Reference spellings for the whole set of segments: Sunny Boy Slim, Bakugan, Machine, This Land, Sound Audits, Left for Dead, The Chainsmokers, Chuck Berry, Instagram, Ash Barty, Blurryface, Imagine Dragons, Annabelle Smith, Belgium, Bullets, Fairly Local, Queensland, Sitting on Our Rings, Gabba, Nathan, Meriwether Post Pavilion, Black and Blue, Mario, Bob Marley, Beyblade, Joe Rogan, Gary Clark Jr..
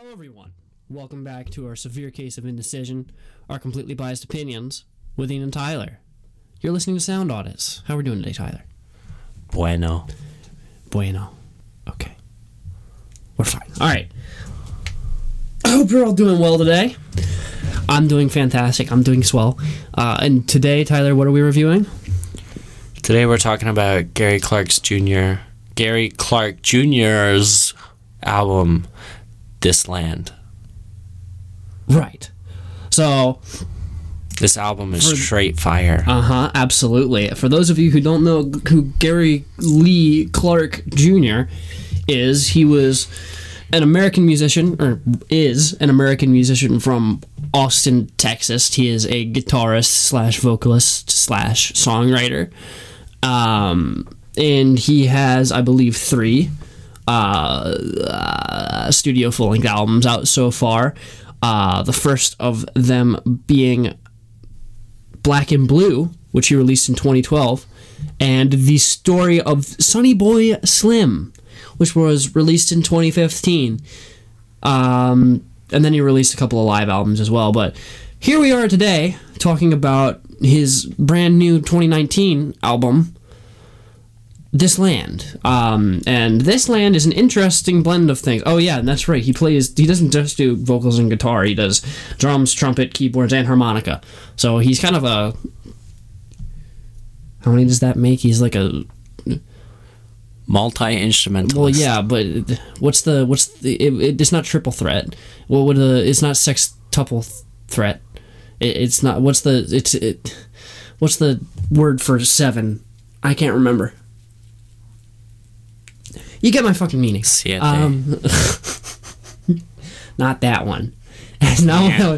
Hello everyone, welcome back to our severe case of indecision, our completely biased opinions with Ian and Tyler. You're listening to Sound Audits. How are we doing today, Tyler? Bueno. Okay. We're fine. Alright. I hope you're all doing well today. I'm doing fantastic. I'm doing swell. And today, Tyler, what are we reviewing? Today we're talking about Gary Clark Jr.'s album, This Land. Right. So this album is straight fire. Uh-huh, absolutely. For those of you who don't know who Gary Lee Clark Jr. is, he was an American musician, or is an American musician from Austin, Texas. He is a guitarist / vocalist / songwriter. And he has, I believe, three studio full-length albums out so far. The first of them being Black and Blue, which he released in 2012, and The Story of Sunny Boy Slim, which was released in 2015. And then he released a couple of live albums as well. But here we are today talking about his brand new 2019 album, This Land. And This Land is an interesting blend of things. Oh yeah, and that's right. He doesn't just do vocals and guitar. He does drums, trumpet, keyboards, and harmonica. So he's kind of a... How many does that make? He's like a... multi-instrumentalist. Well, yeah, but it's not triple threat. It's not sextuple threat. What's the word for seven? I can't remember. You get my fucking meaning. Siete. Not that one.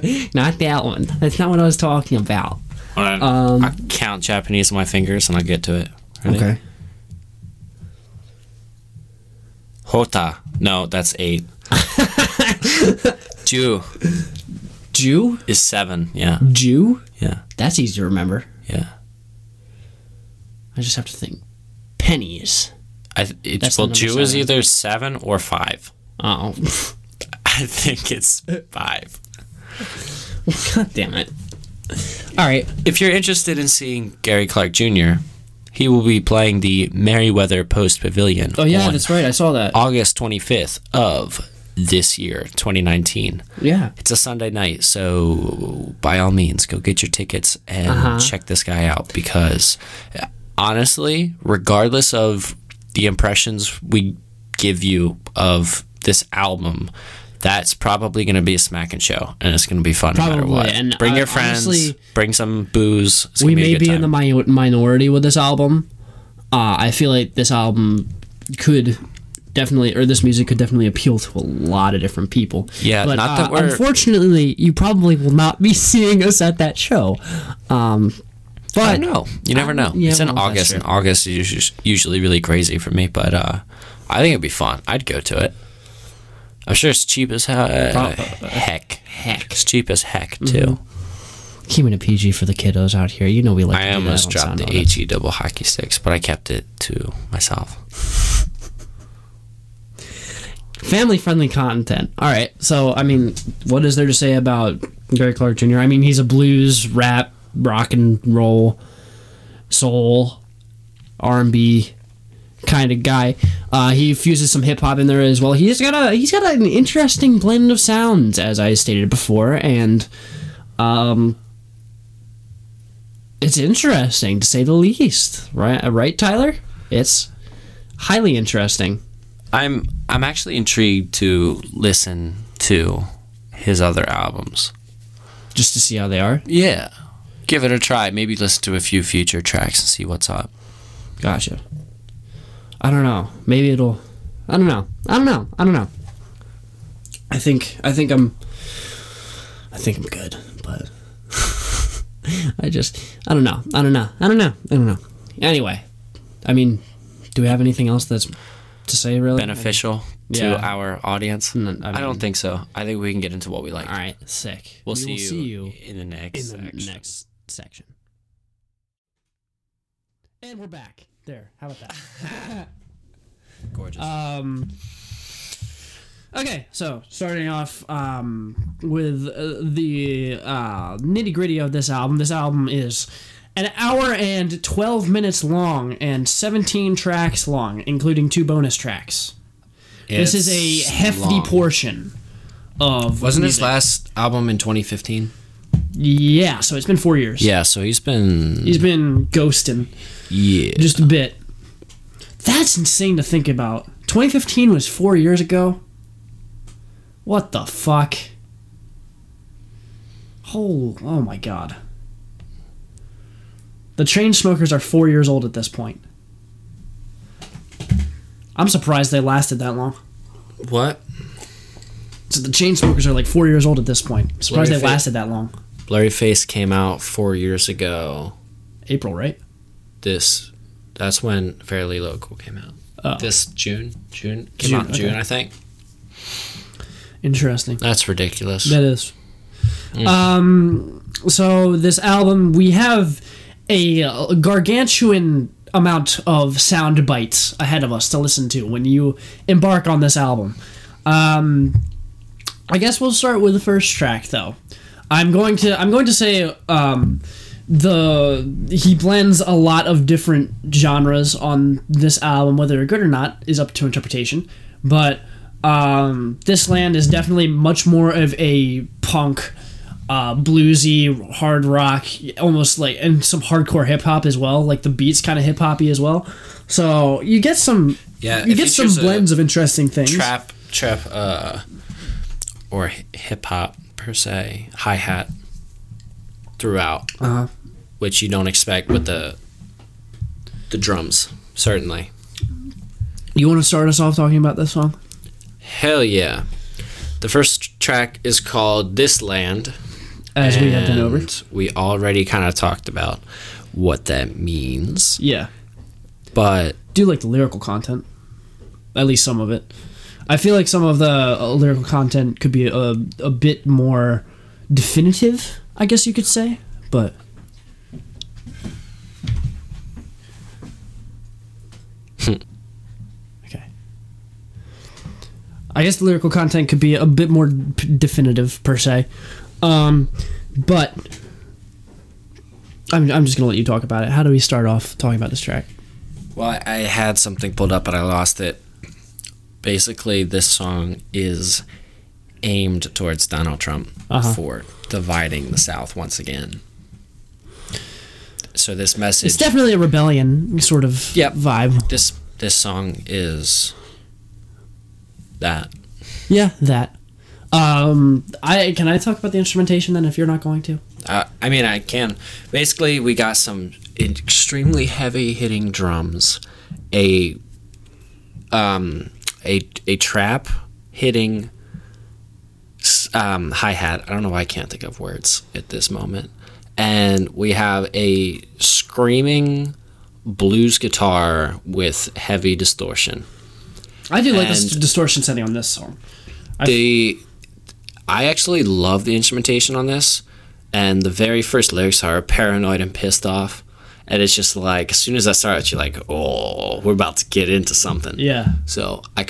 Not that one. That's not what I was talking about. Well, I count Japanese on my fingers and I'll get to it. Ready? Okay. Hota. No, that's 8. Ju. Ju? Is 7, yeah. Ju? Yeah. That's easy to remember. Yeah. I just have to think. Pennies. Jew is either 7 or 5. Oh. I think it's 5. Well, God damn it. All right. If you're interested in seeing Gary Clark Jr., he will be playing the Meriwether Post Pavilion. Oh, yeah, that's right. I saw that. August 25th of this year, 2019. Yeah. It's a Sunday night, so by all means, go get your tickets and check this guy out because, honestly, regardless of the impressions we give you of this album, that's probably going to be a smacking show, and it's going to be fun no matter what. And bring your friends, honestly, bring some booze. We may be in the minority with this album. I feel like this album could definitely, or this music could definitely appeal to a lot of different people. Yeah, but not that unfortunately, you probably will not be seeing us at that show. But I don't know. You never know. Yeah, it's in August, and August is usually really crazy for me, but I think it'd be fun. I'd go to it. I'm sure it's cheap as heck. It's cheap as heck, too. Keeping it PG for the kiddos out here. You know we like to do that. I almost dropped the HE double hockey sticks, but I kept it to myself. Family-friendly content. All right. So, I mean, what is there to say about Gary Clark Jr.? I mean, he's a blues, rap, rock and roll, soul, R&B kind of guy. He fuses some hip hop in there as well. He's got an interesting blend of sounds, as I stated before, and it's interesting to say the least. Right, Tyler? It's highly interesting. I'm actually intrigued to listen to his other albums just to see how they are. Yeah. Give it a try. Maybe listen to a few future tracks and see what's up. Gotcha. I don't know. Maybe it'll... I don't know. I think I'm good, but... I don't know. Anyway. I mean, do we have anything else that's to say, really? Beneficial to our audience? I don't think so. I think we can get into what we like. All right. Sick. We'll see you in the next section. And we're back. There. How about that? Gorgeous. Okay, so starting off with the nitty-gritty of this album. This album is an hour and 12 minutes long and 17 tracks long, including 2 bonus tracks. It's this is a hefty portion of Wasn't music. His last album in 2015? Yeah, so it's been 4 years. Yeah, so he's been ghosting. Yeah. Just a bit. That's insane to think about. 2015 was 4 years ago. What the fuck? Oh my god. The Chainsmokers are 4 years old at this point. I'm surprised they lasted that long. What? So the Chainsmokers are like 4 years old at this point. I'm surprised they lasted that long. Blurryface came out 4 years ago. April, right? That's when Fairly Local came out. Oh. This June? Came out in June, I think. Interesting. That's ridiculous. That is. Mm. So this album, we have a gargantuan amount of sound bites ahead of us to listen to when you embark on this album. I guess we'll start with the first track, though. I'm going to say he blends a lot of different genres on this album. Whether they're good or not is up to interpretation, but This Land is definitely much more of a punk, bluesy, hard rock, almost like, and some hardcore hip hop as well. Like the beats kind of hip hoppy as well. So you get some, blends of interesting things. Trap, or hip hop per se, hi hat throughout, which you don't expect with the drums. Certainly. You want to start us off talking about this song? Hell yeah. The first track is called This Land. As we have been over. We already kind of talked about what that means. Yeah. But I do like the lyrical content. At least some of it. I feel like some of the lyrical content could be a bit more definitive, I guess you could say. But I guess the lyrical content could be a bit more definitive, per se. But I'm just going to let you talk about it. How do we start off talking about this track? Well, I had something pulled up, but I lost it. Basically, this song is aimed towards Donald Trump for dividing the South once again. So this message... It's definitely a rebellion sort of vibe. This song is... that. Yeah, that. Can I talk about the instrumentation then if you're not going to? I mean, I can. Basically, we got some extremely heavy-hitting drums, a trap hitting hi-hat. I don't know why I can't think of words at this moment. And we have a screaming blues guitar with heavy distortion. I do like this distortion setting on this song. I actually love the instrumentation on this, and the very first lyrics are paranoid and pissed off, and it's just like, as soon as I start, you're like, oh, we're about to get into something. Yeah. So I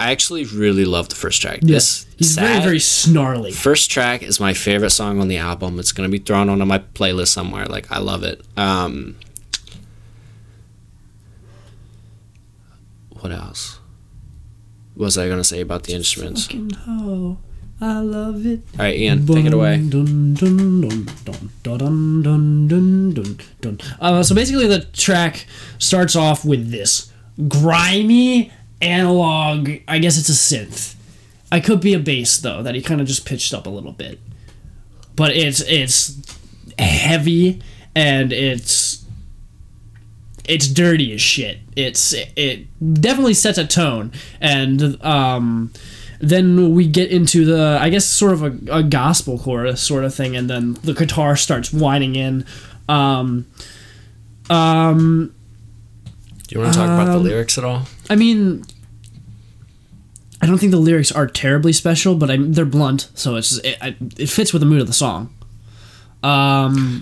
actually really love the first track. Yeah. He's very, very snarly. First track is my favorite song on the album. It's going to be thrown onto my playlist somewhere. Like, I love it. What else? What was I going to say about the instruments? Oh, I love it. All right, Ian, take it away. So basically the track starts off with this grimy analog. I guess it's a synth. I could be a bass, though, that he kind of just pitched up a little bit. But it's heavy, and it's dirty as shit. It definitely sets a tone, and then we get into the, I guess, sort of a gospel chorus sort of thing, and then the guitar starts whining in. Do you want to talk about the lyrics at all? I mean, I don't think the lyrics are terribly special, but they're blunt, so it fits with the mood of the song.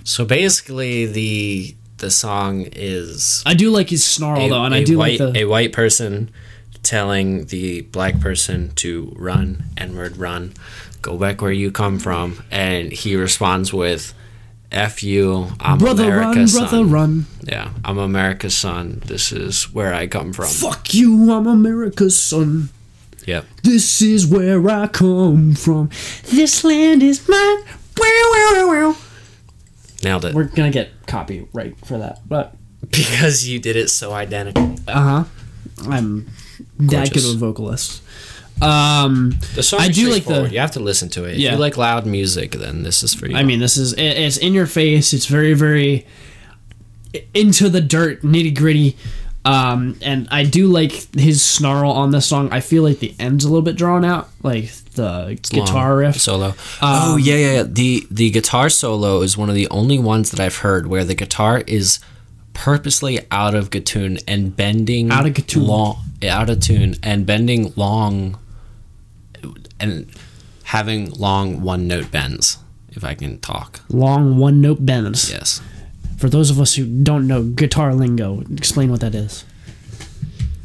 So basically, the song is... I do like his snarl, though, and I do like the... A white person telling the black person to run, N-word, run, go back where you come from, and he responds with, F you, I'm brother America's run, son. Brother, run. Yeah, I'm America's son. This is where I come from. Fuck you, I'm America's son. Yep. This is where I come from. This land is mine. Nailed it. We're going to get copyright for that, but... Because you did it so identical. Uh-huh. I'm that good of a vocalist. The song I do like the... You have to listen to it. Yeah. If you like loud music, then this is for you. I mean, this is... It's in your face. It's very, very... into the dirt, nitty-gritty. And I do like his snarl on this song. I feel like the end's a little bit drawn out. Like, the guitar riff. Solo. Oh, yeah. The guitar solo is one of the only ones that I've heard where the guitar is... purposely out of tune and bending long and having long one note bends, if I can talk. Long one note bends. Yes. For those of us who don't know guitar lingo, explain what that is.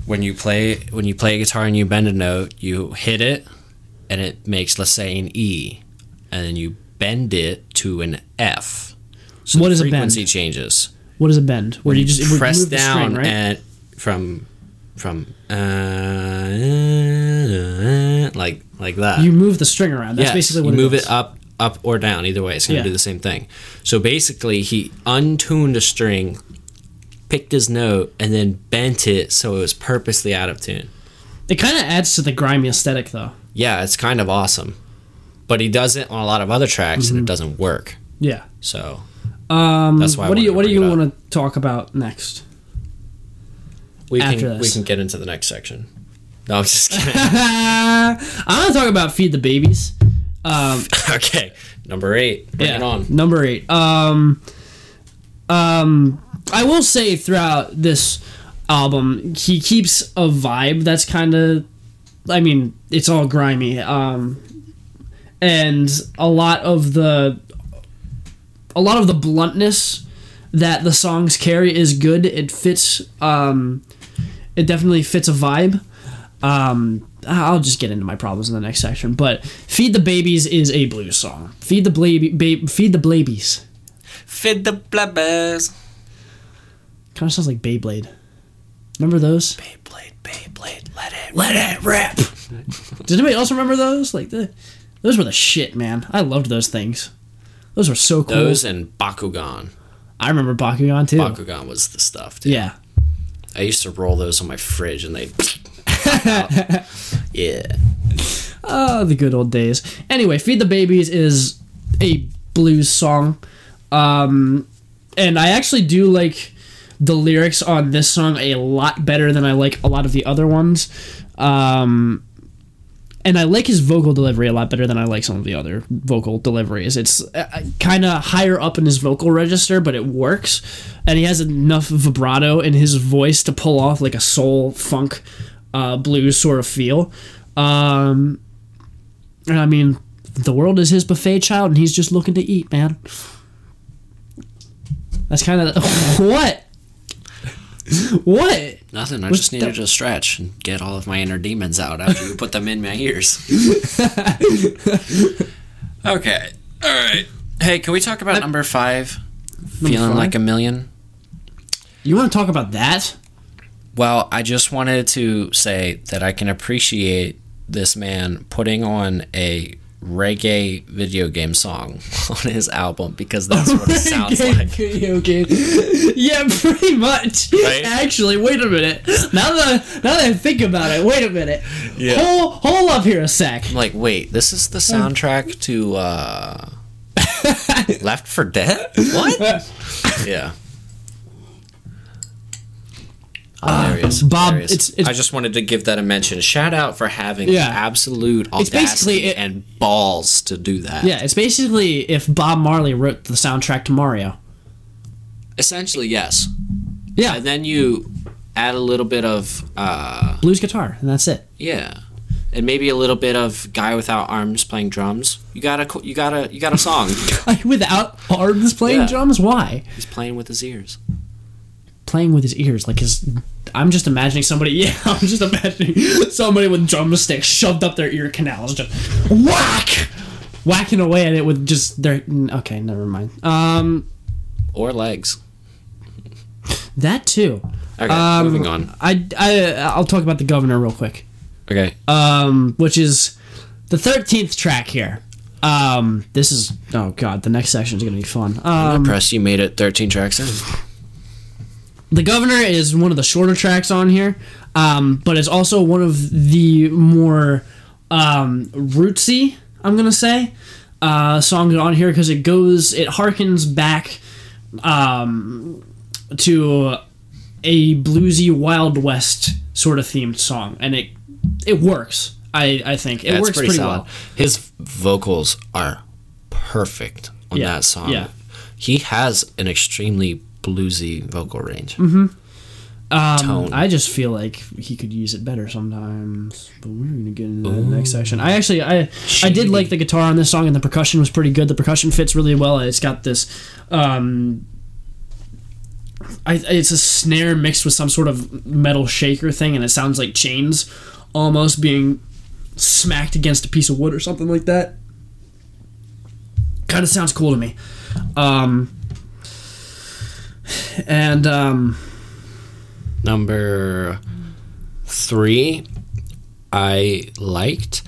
When you play a guitar and you bend a note, you hit it and it makes, let's say, an E, and then you bend it to an F. So what the frequency changes. What is a bend? Where you just press down the string, right? And like that. You move the string around. That's basically what it is. You move it up or down. Either way, it's going to do the same thing. So basically, he untuned a string, picked his note, and then bent it so it was purposely out of tune. It kind of adds to the grimy aesthetic, though. Yeah, it's kind of awesome. But he does it on a lot of other tracks, and it doesn't work. Yeah. So... What do you want to talk about next? We can get into the next section. No, I'm just kidding. I want to talk about Feed the Babies. Okay, number 8. Bring it on. Number 8. I will say throughout this album, he keeps a vibe that's kind of, I mean, it's all grimy. And a lot of the bluntness that the songs carry is good. It fits. It definitely fits a vibe. I'll just get into my problems in the next section. But "Feed the Babies" is a blues song. Feed the babies. Feed the blabbers. Kind of sounds like Beyblade. Remember those? Beyblade. Let it rip. Does anybody else remember those? Like those were the shit, man. I loved those things. Those were so cool. Those and Bakugan. I remember Bakugan, too. Bakugan was the stuff, too. Yeah. I used to roll those on my fridge, and they... Yeah. Oh, the good old days. Anyway, Feed the Babies is a blues song. And I actually do like the lyrics on this song a lot better than I like a lot of the other ones. And I like his vocal delivery a lot better than I like some of the other vocal deliveries. It's kind of higher up in his vocal register, but it works. And he has enough vibrato in his voice to pull off like a soul, funk, blues sort of feel. And I mean, the world is his buffet, child, and he's just looking to eat, man. That's kind of... What? What? Nothing. I just needed to stretch and get all of my inner demons out after you put them in my ears. Okay. All right. Hey, can we talk about number 5? Feeling like a million? You want to talk about that? Well, I just wanted to say that I can appreciate this man putting on a reggae video game song on his album, because that's what it sounds like. Video game. Yeah, pretty much. Right? Actually, wait a minute. Now that I think about it, wait a minute. Yeah. Hold up here a sec. I'm like, wait, this is the soundtrack to Left for Dead? What? Yeah. Hilarious. Bob, hilarious. I just wanted to give that a mention. Shout out for having absolute audacity and balls to do that. Yeah, it's basically if Bob Marley wrote the soundtrack to Mario. Essentially, yes. Yeah. And then you add a little bit of... blues guitar, and that's it. Yeah. And maybe a little bit of guy without arms playing drums. You got a song. Guy without arms playing drums? Why? He's playing with his ears. Like his I'm just imagining somebody. Yeah, I'm just imagining somebody with drumsticks shoved up their ear canals, just whacking away at it with just their. Okay, never mind. Or legs. That too. Okay, moving on. I'll talk about The Governor real quick. Okay. Which is the 13th track here. This is, oh god, the next section is gonna be fun. I'm impressed you made it 13 tracks in. The Governor is one of the shorter tracks on here, but it's also one of the more rootsy, I'm gonna say, songs on here because it harkens back to a bluesy Wild West sort of themed song, and it works. I think it works pretty solid. Well. His vocals are perfect on that song. Yeah. He has an extremely bluesy vocal range. Mm-hmm. Tone. I just feel like he could use it better sometimes. But we're gonna get into the next section. I did like the guitar on this song, and the percussion was pretty good. The percussion fits really well. It's got this. It's a snare mixed with some sort of metal shaker thing, and it sounds like chains almost being smacked against a piece of wood or something like that. Kind of sounds cool to me. Number 3, I liked.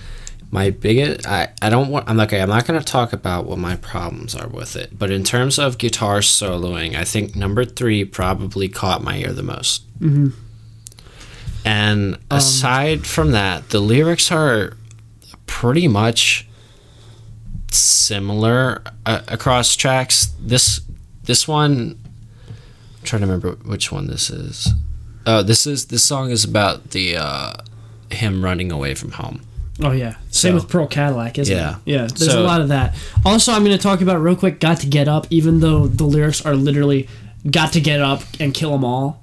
My biggest, I'm not gonna talk about what my problems are with it, but in terms of guitar soloing, I think number 3 probably caught my ear the most. Mm-hmm. And aside from that, the lyrics are pretty much similar across tracks. This one, I'm trying to remember which one this is. Oh, this song is about the him running away from home. Oh yeah, same with Pearl Cadillac, isn't it? Yeah, there's a lot of that. Also, I'm going to talk about real quick Got to Get Up, even though the lyrics are literally got to get up and kill them all.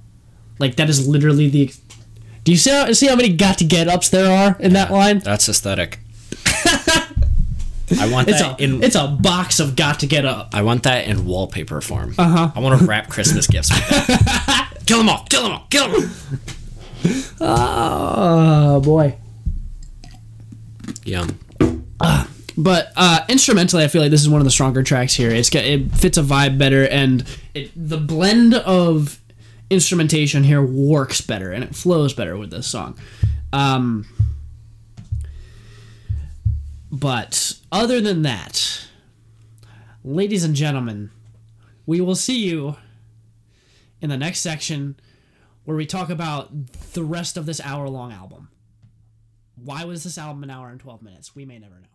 Like, that is literally the. Do you see how many got to get ups there are in that line? That's aesthetic. I want that it's a box of got to get up. I want that in wallpaper form. Uh-huh. I want to wrap Christmas gifts with that. Kill them all! Kill them all! Kill them all! Oh boy. Yum. But instrumentally, I feel like this is one of the stronger tracks here. It fits a vibe better, and the blend of instrumentation here works better, and it flows better with this song. But other than that, ladies and gentlemen, we will see you in the next section where we talk about the rest of this hour-long album. Why was this album an hour and 12 minutes? We may never know.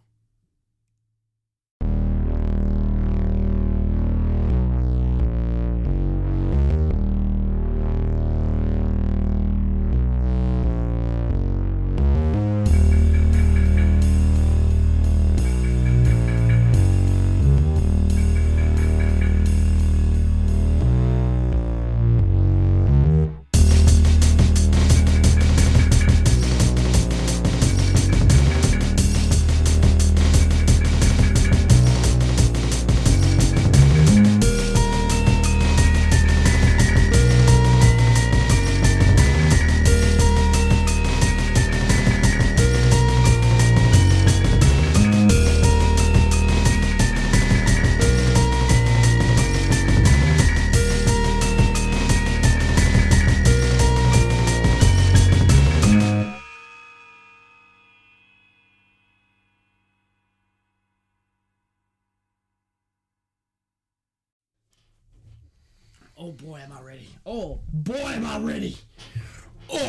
Oh, boy, am I ready. Oh,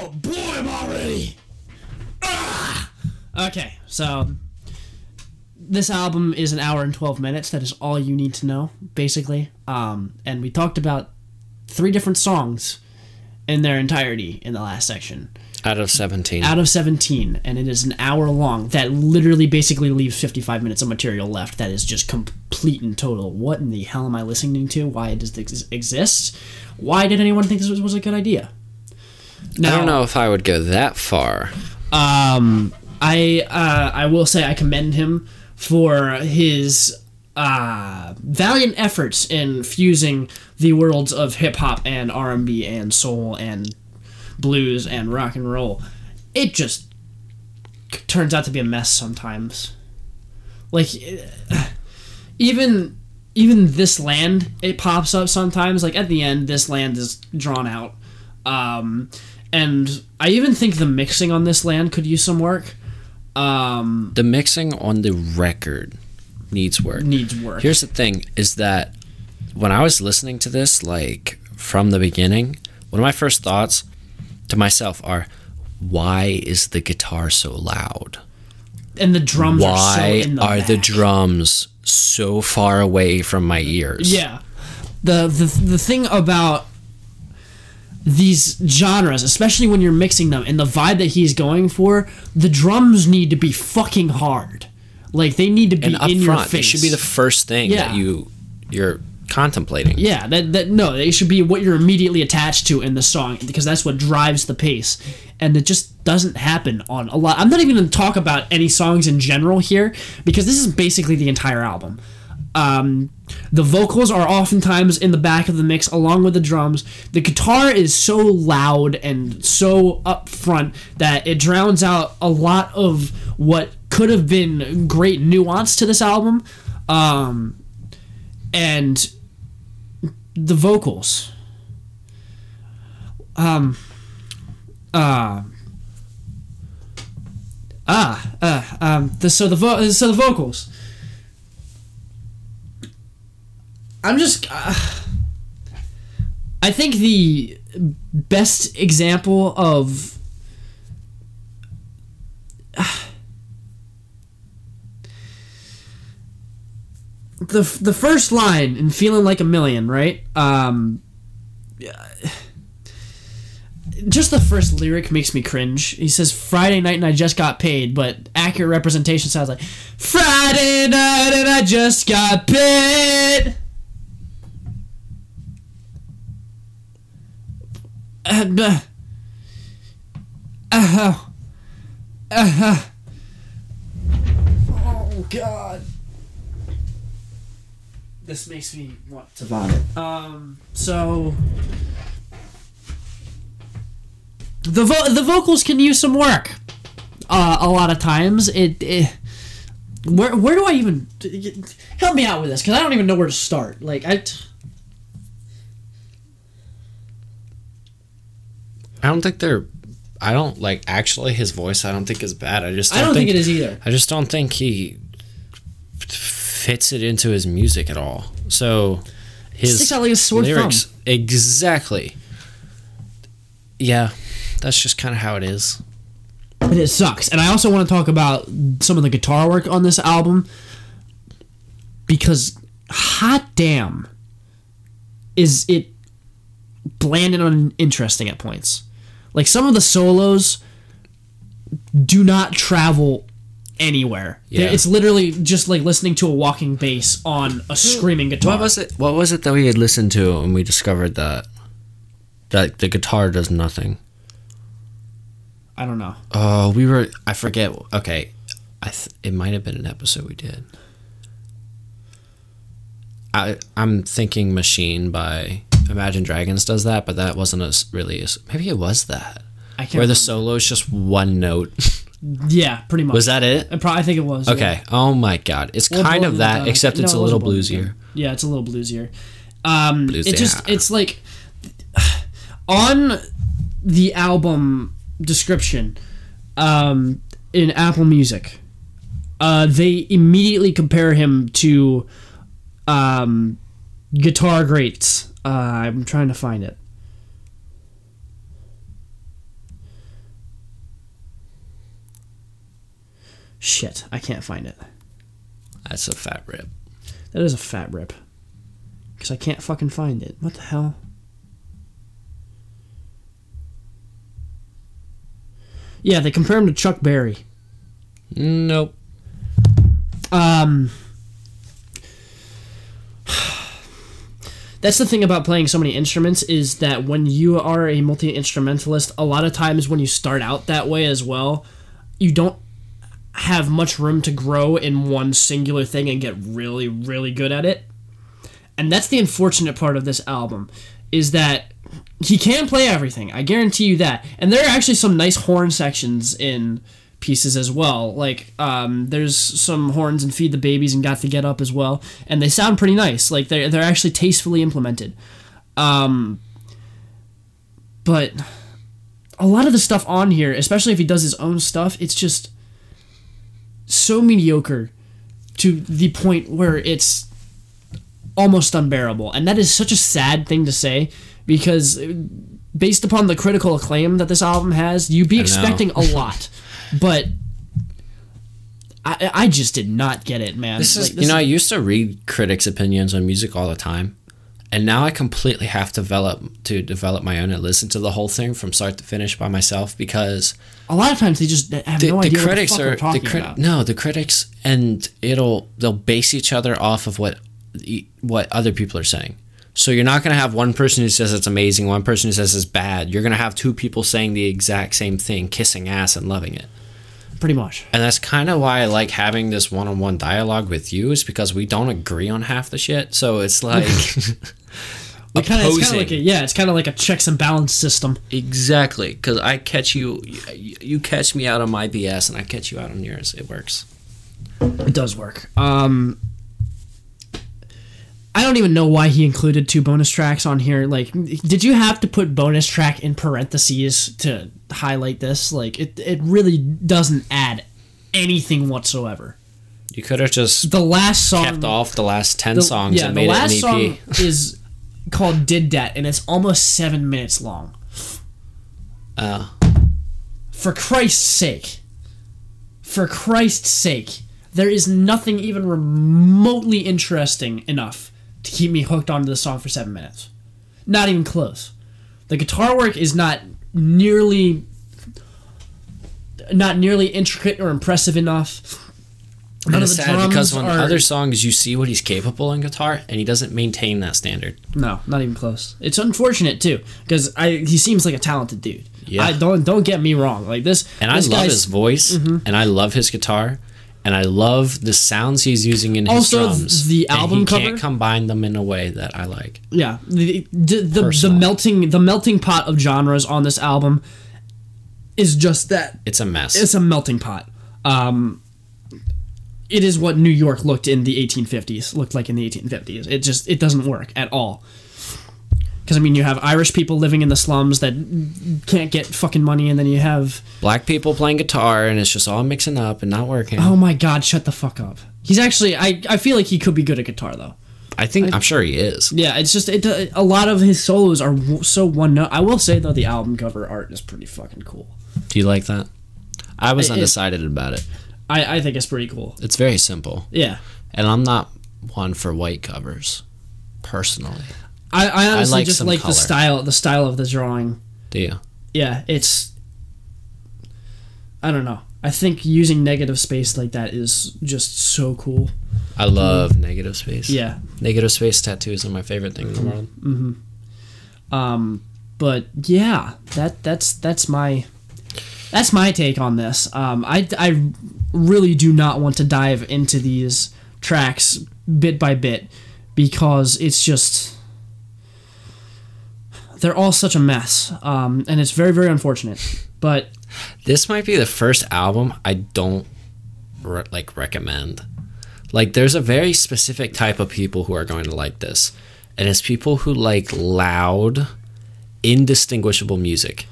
boy, am I ready. Ah! Okay, so this album is an hour and 12 minutes. That is all you need to know, basically. And we talked about 3 different songs in their entirety in the last section. Out of 17. Out of 17. And it is an hour long. That literally basically leaves 55 minutes of material left. That is just complete and total. What in the hell am I listening to? Why does this exist? Why did anyone think this was a good idea? Now, I don't know if I would go that far. I will say I commend him for his valiant efforts in fusing the worlds of hip-hop and R&B and soul and blues and rock and roll, it just turns out to be a mess sometimes. Like, even This Land, it pops up sometimes. Like, at the end, This Land is drawn out. And I even think the mixing on This Land could use some work. The mixing on the record needs work. Here's the thing, is that when I was listening to this, like, from the beginning, one of my first thoughts to myself are, why is the guitar so loud? And the drums are so in the back. Why are the drums so far away from my ears? Yeah. The thing about these genres, especially when you're mixing them, and the vibe that he's going for, the drums need to be fucking hard. Like, they need to be in your face. And up front, it should be the first thing that you're contemplating. Yeah, no, it should be what you're immediately attached to in the song, because that's what drives the pace. And it just doesn't happen on a lot. I'm not even going to talk about any songs in general here, because this is basically the entire album. The vocals are oftentimes in the back of the mix along with the drums. The guitar is so loud and so up front that it drowns out a lot of what could have been great nuance to this album. And the vocals. So the vocals. I'm just... I think the best example of... The first line in Feeling Like a Million, right? Just the first lyric makes me cringe. He says, Friday night and I just got paid, but accurate representation sounds like, Friday night and I just got paid. Oh, God. This makes me want to vomit. So... The vocals can use some work. A lot of times, where do I even help me out with this? Because I don't even know where to start. Like I don't think they're. I don't like actually his voice. I don't think is bad. I don't think it is either. I just don't think he fits it into his music at all. So his sticks out like a sore lyrics, thumb. Exactly. Yeah. That's just kind of how it is. But it sucks. And I also want to talk about some of the guitar work on this album, because hot damn is it bland and uninteresting at points. Like, some of the solos do not travel anywhere. Yeah. It's literally just like listening to a walking bass on a screaming guitar. What was it that we had listened to and we discovered that the guitar does nothing? I don't know. Oh, I forget. Okay. It might have been an episode we did. I'm thinking Machine by Imagine Dragons does that, but that wasn't maybe it was that. I can't remember. The solo is just one note. Yeah, pretty much. Was that it? I think it was. Okay. Yeah. Oh my God. It's kind of that, except it's a little bluesier. Yeah, it's a little bluesier. It's like on the album description in Apple Music, they immediately compare him to guitar greats. I'm trying to find it. Shit, I can't find it. That's a fat rip. That is a fat rip, because I can't fucking find it. What the hell? Yeah, they compare him to Chuck Berry. Nope. That's the thing about playing so many instruments, is that when you are a multi-instrumentalist, a lot of times when you start out that way as well, you don't have much room to grow in one singular thing and get really, really good at it. And that's the unfortunate part of this album, is that He can play everything. I guarantee you that. And there are actually some nice horn sections in pieces as well. Like, there's some horns in Feed the Babies and Got to Get Up as well. And they sound pretty nice. Like, they're actually tastefully implemented. But a lot of the stuff on here, especially if he does his own stuff, it's just so mediocre to the point where it's almost unbearable. And that is such a sad thing to say, because based upon the critical acclaim that this album has, you'd be expecting a lot. But I just did not get it, man. This is, I used to read critics' opinions on music all the time, and now I completely have to develop my own and listen to the whole thing from start to finish by myself, because a lot of times they just have no idea what the fuck they're talking about. No, the critics, and they'll base each other off of what other people are saying. So you're not going to have one person who says it's amazing, one person who says it's bad. You're going to have two people saying the exact same thing, kissing ass and loving it. Pretty much. And that's kind of why I like having this one-on-one dialogue with you, is because we don't agree on half the shit. So it's like it's kind of like a checks and balance system. Exactly. Because I catch you, you catch me out on my BS, and I catch you out on yours. It works. It does work. I don't even know why he included 2 bonus tracks on here. Like, did you have to put bonus track in parentheses to highlight this? Like, it really doesn't add anything whatsoever. You could have just kept off the last 10 songs and made it an EP. Yeah, the last song is called Did Dat, and it's almost 7 minutes long. For Christ's sake. For Christ's sake. There is nothing even remotely interesting enough to keep me hooked onto the song for 7 minutes. Not even close. The guitar work is not nearly intricate or impressive enough. And it's sad because on other songs you see what he's capable on guitar, and he doesn't maintain that standard. No, not even close. It's unfortunate too, because he seems like a talented dude. Yeah. Don't get me wrong. Like this, and I love his voice, and I love his guitar. And I love the sounds he's using in his drums. Also, the album cover. You can't combine them in a way that I like. Yeah, the melting pot of genres on this album is just that. It's a mess. It's a melting pot. It is what New York looked like in the 1850s. It doesn't work at all. Because, I mean, you have Irish people living in the slums that can't get fucking money, and then you have black people playing guitar, and it's just all mixing up and not working. Oh, my God, shut the fuck up. He's actually... I feel like he could be good at guitar, though. I'm sure he is. Yeah, it's just... a lot of his solos are so one-note. I will say, though, the album cover art is pretty fucking cool. Do you like that? I was undecided about it. I think it's pretty cool. It's very simple. Yeah. And I'm not one for white covers, personally. I honestly I like the style. The style of the drawing. Do you? Yeah, it's. I don't know. I think using negative space like that is just so cool. I love negative space. Yeah, negative space tattoos are my favorite thing in the world. Mm-hmm. But yeah, that's my take on this. I really do not want to dive into these tracks bit by bit, because it's just. They're all such a mess, and it's very, very unfortunate. But this might be the first album I don't recommend. Like, there's a very specific type of people who are going to like this, and it's people who like loud, indistinguishable music.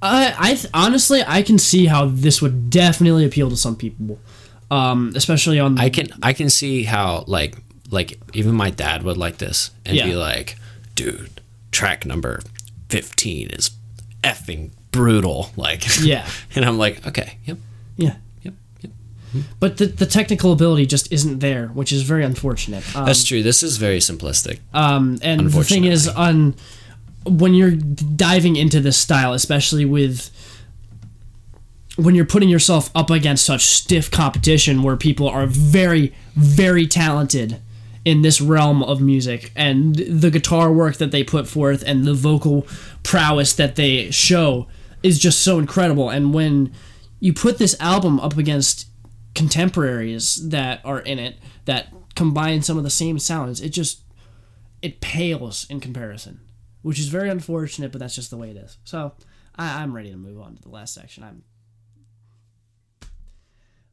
Honestly, I can see how this would definitely appeal to some people, especially on. I can see how like even my dad would like this and be like, dude. Track number 15 is effing brutal. Like, yeah. And I'm like, okay, yep. Yeah. Yep. But the technical ability just isn't there, which is very unfortunate. That's true. This is very simplistic. And the thing is, when you're diving into this style, especially when you're putting yourself up against such stiff competition where people are very, very talented in this realm of music, and the guitar work that they put forth and the vocal prowess that they show is just so incredible. And when you put this album up against contemporaries that are in it that combine some of the same sounds, it pales in comparison. which is very unfortunate, but that's just the way it is. So I'm ready to move on to the last section.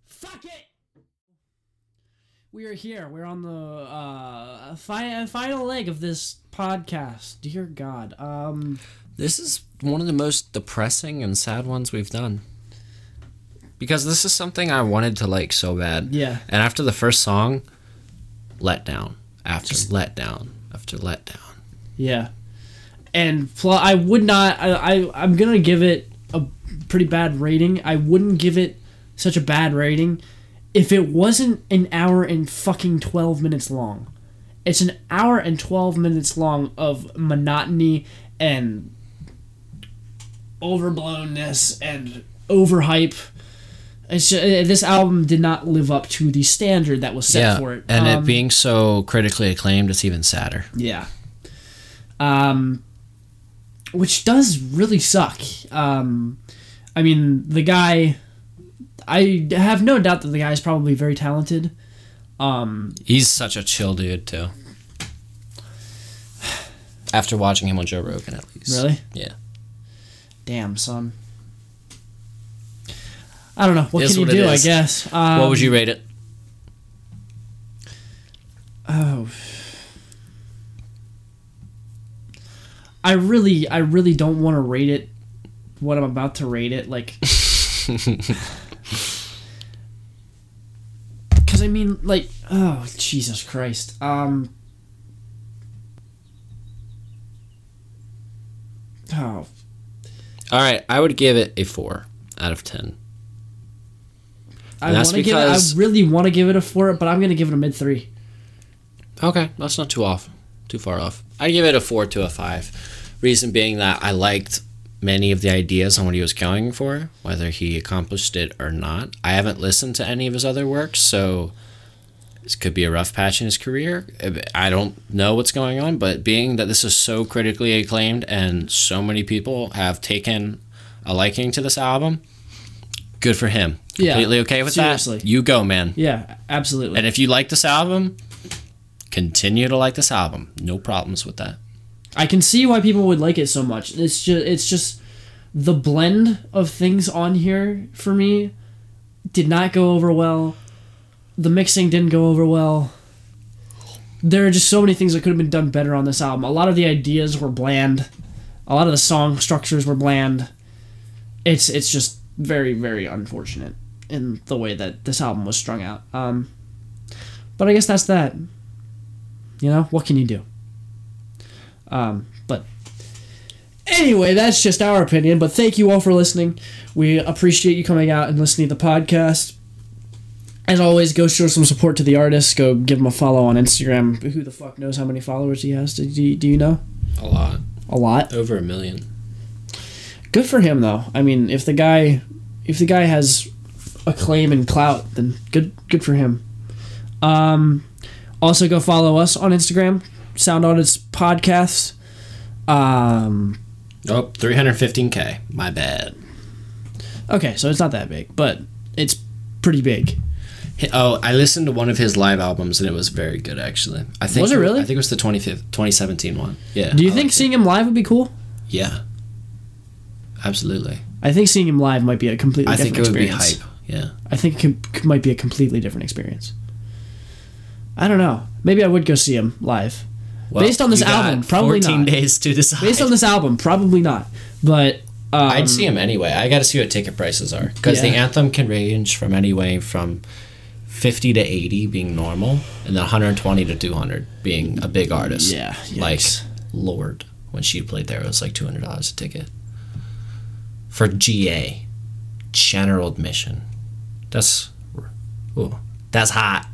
Fuck it! We are here. We're on the final leg of this podcast. Dear God. This is one of the most depressing and sad ones we've done. Because this is something I wanted to like so bad. Yeah. And after the first song, let down. After let down. Yeah. And I would not... I'm going to give it a pretty bad rating. I wouldn't give it such a bad rating if it wasn't an hour and fucking 12 minutes long. It's an hour and 12 minutes long of monotony and overblownness and overhype. It's just, this album did not live up to the standard that was set for it. And it being so critically acclaimed, it's even sadder. Yeah. Which does really suck. I mean, the guy... I have no doubt that the guy's probably very talented. He's such a chill dude, too. After watching him on Joe Rogan, at least. Really? Yeah. Damn, son. I don't know. What can you do, I guess? What would you rate it? Oh... I really don't want to rate it what I'm about to rate it, like... Because, I mean, like... Oh, Jesus Christ. Oh. Alright, I would give it a 4 out of 10. I really want to give it a 4, but I'm going to give it a mid-3. Okay, that's not too far off. I give it a 4 to a 5. Reason being that I liked many of the ideas on what he was going for, whether he accomplished it or not. I haven't listened to any of his other works, so this could be a rough patch in his career. I don't know what's going on, but being that this is so critically acclaimed and so many people have taken a liking to this album, good for him. Yeah, completely okay with that. You go, man. Yeah, absolutely. And if you like this album... continue to like this album. No problems with that. I can see why people would like it so much. It's just the blend of things on here for me did not go over well. The mixing didn't go over well. There are just so many things that could have been done better on this album. A lot of the ideas were bland. A lot of the song structures were bland. It's just very, very unfortunate in the way that this album was strung out. But I guess that's that. You know, what can you do? But anyway, that's just our opinion. But thank you all for listening. We appreciate you coming out and listening to the podcast. As always, go show some support to the artist. Go give him a follow on Instagram. Who the fuck knows how many followers he has? Do you know? A lot. A lot? Over 1 million. Good for him, though. I mean, if the guy has acclaim and clout, then good for him. Also, go follow us on Instagram, Sound Audits Podcasts. 315K. My bad. Okay, so it's not that big, but it's pretty big. Oh, I listened to one of his live albums, and it was very good, actually. I think was it really? I think it was the 2017 one. Yeah. Do you think seeing him live would be cool? Yeah. Absolutely. I think seeing him live might be a completely different experience. I think it would be hype, yeah. I think it might be a completely different experience. I don't know. Maybe I would go see him live. Well, based on this album, probably 14 not. 14 days to decide. Based on this album, probably not. But I'd see him anyway. I got to see what ticket prices are because the Anthem can range from anyway from 50 to 80 being normal, and then 120 to 200 being a big artist. Yeah, yikes. Like Lord, when she played there, it was like $200 a ticket for GA, general admission. That's hot.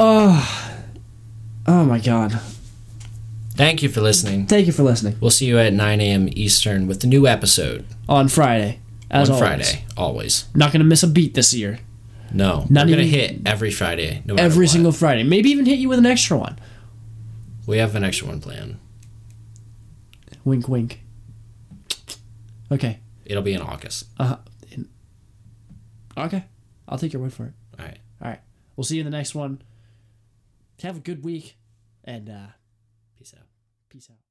Oh my God. Thank you for listening. Thank you for listening. We'll see you at 9 a.m. Eastern with the new episode. On Friday. As always. Not going to miss a beat this year. No. Not going to hit every Friday. No matter every what. Single Friday. Maybe even hit you with an extra one. We have an extra one planned. Wink, wink. Okay. It'll be in August. Okay. I'll take your word for it. All right. We'll see you in the next one. Have a good week, and peace out.